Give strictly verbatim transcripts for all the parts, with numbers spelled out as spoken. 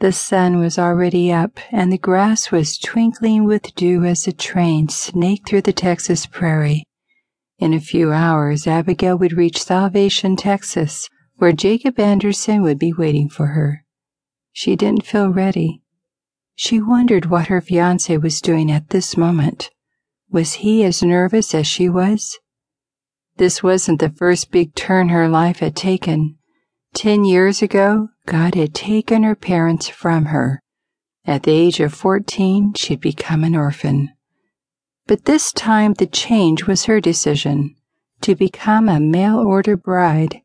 The sun was already up, and the grass was twinkling with dew as the train snaked through the Texas prairie. In a few hours, Abigail would reach Salvation, Texas, where Jacob Anderson would be waiting for her. She didn't feel ready. She wondered what her fiancé was doing at this moment. Was he as nervous as she was? This wasn't the first big turn her life had taken. Ten years ago, God had taken her parents from her. At the age of fourteen, she'd become an orphan. But this time the change was her decision, to become a mail-order bride.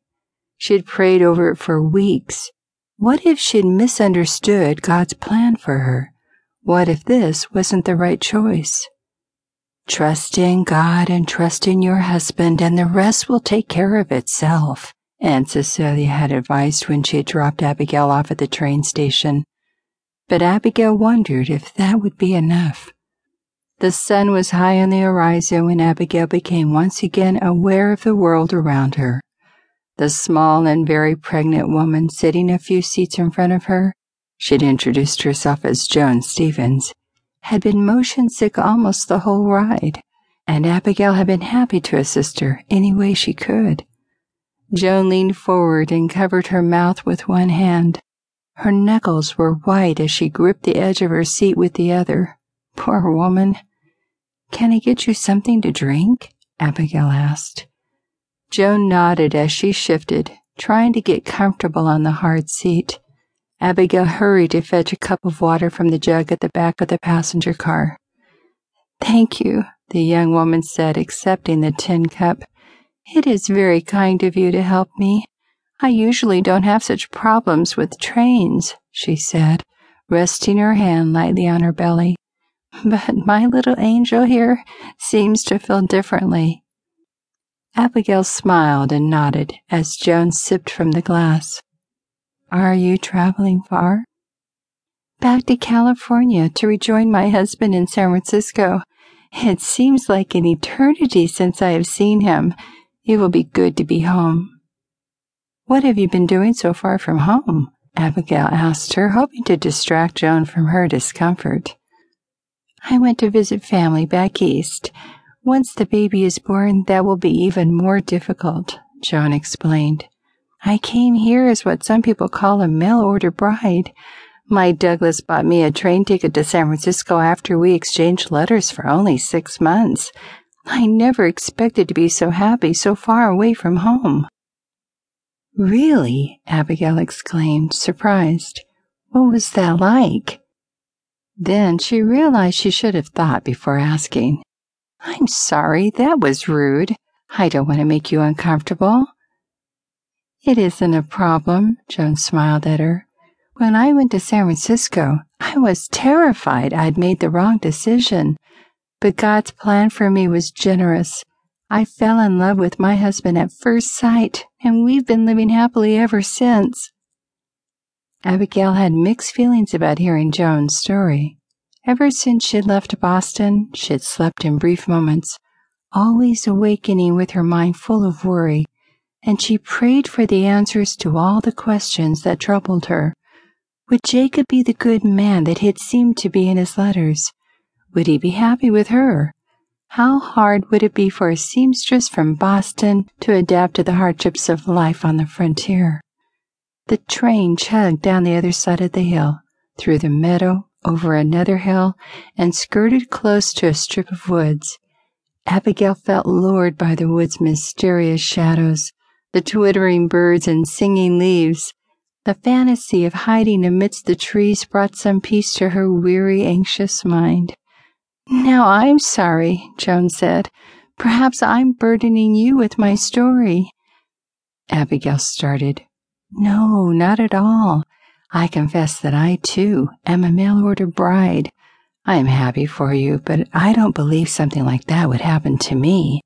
She'd prayed over it for weeks. What if she'd misunderstood God's plan for her? What if this wasn't the right choice? Trust in God and trust in your husband, and the rest will take care of itself, Aunt Cecilia had advised when she had dropped Abigail off at the train station. But Abigail wondered if that would be enough. The sun was high on the horizon when Abigail became once again aware of the world around her. The small and very pregnant woman sitting a few seats in front of her, she'd introduced herself as Joan Stevens, had been motion sick almost the whole ride, and Abigail had been happy to assist her any way she could. Joan leaned forward and covered her mouth with one hand. Her knuckles were white as she gripped the edge of her seat with the other. Poor woman. "Can I get you something to drink?" Abigail asked. Joan nodded as she shifted, trying to get comfortable on the hard seat. Abigail hurried to fetch a cup of water from the jug at the back of the passenger car. "Thank you," the young woman said, accepting the tin cup. "It is very kind of you to help me. I usually don't have such problems with trains," she said, resting her hand lightly on her belly. "But my little angel here seems to feel differently." Abigail smiled and nodded as Joan sipped from the glass. "Are you traveling far?" "Back to California to rejoin my husband in San Francisco. It seems like an eternity since I have seen him. It will be good to be home." "What have you been doing so far from home?" Abigail asked her, hoping to distract Joan from her discomfort. "I went to visit family back east. Once the baby is born, that will be even more difficult," Joan explained. "I came here as what some people call a mail-order bride. My Douglas bought me a train ticket to San Francisco after we exchanged letters for only six months. I never expected to be so happy so far away from home." "Really?" Abigail exclaimed, surprised. "What was that like?" Then she realized she should have thought before asking. "I'm sorry, that was rude. I don't want to make you uncomfortable." "It isn't a problem," Joan smiled at her. "When I went to San Francisco, I was terrified I'd made the wrong decision. But God's plan for me was generous. I fell in love with my husband at first sight, and we've been living happily ever since." Abigail had mixed feelings about hearing Joan's story. Ever since she'd left Boston, she'd slept in brief moments, always awakening with her mind full of worry, and she prayed for the answers to all the questions that troubled her. Would Jacob be the good man that he'd seemed to be in his letters? Would he be happy with her? How hard would it be for a seamstress from Boston to adapt to the hardships of life on the frontier? The train chugged down the other side of the hill, through the meadow, over another hill, and skirted close to a strip of woods. Abigail felt lured by the wood's mysterious shadows, the twittering birds and singing leaves. The fantasy of hiding amidst the trees brought some peace to her weary, anxious mind. "Now I'm sorry," Joan said. "Perhaps I'm burdening you with my story." Abigail started. "No, not at all. I confess that I, too, am a mail-order bride. I am happy for you, but I don't believe something like that would happen to me.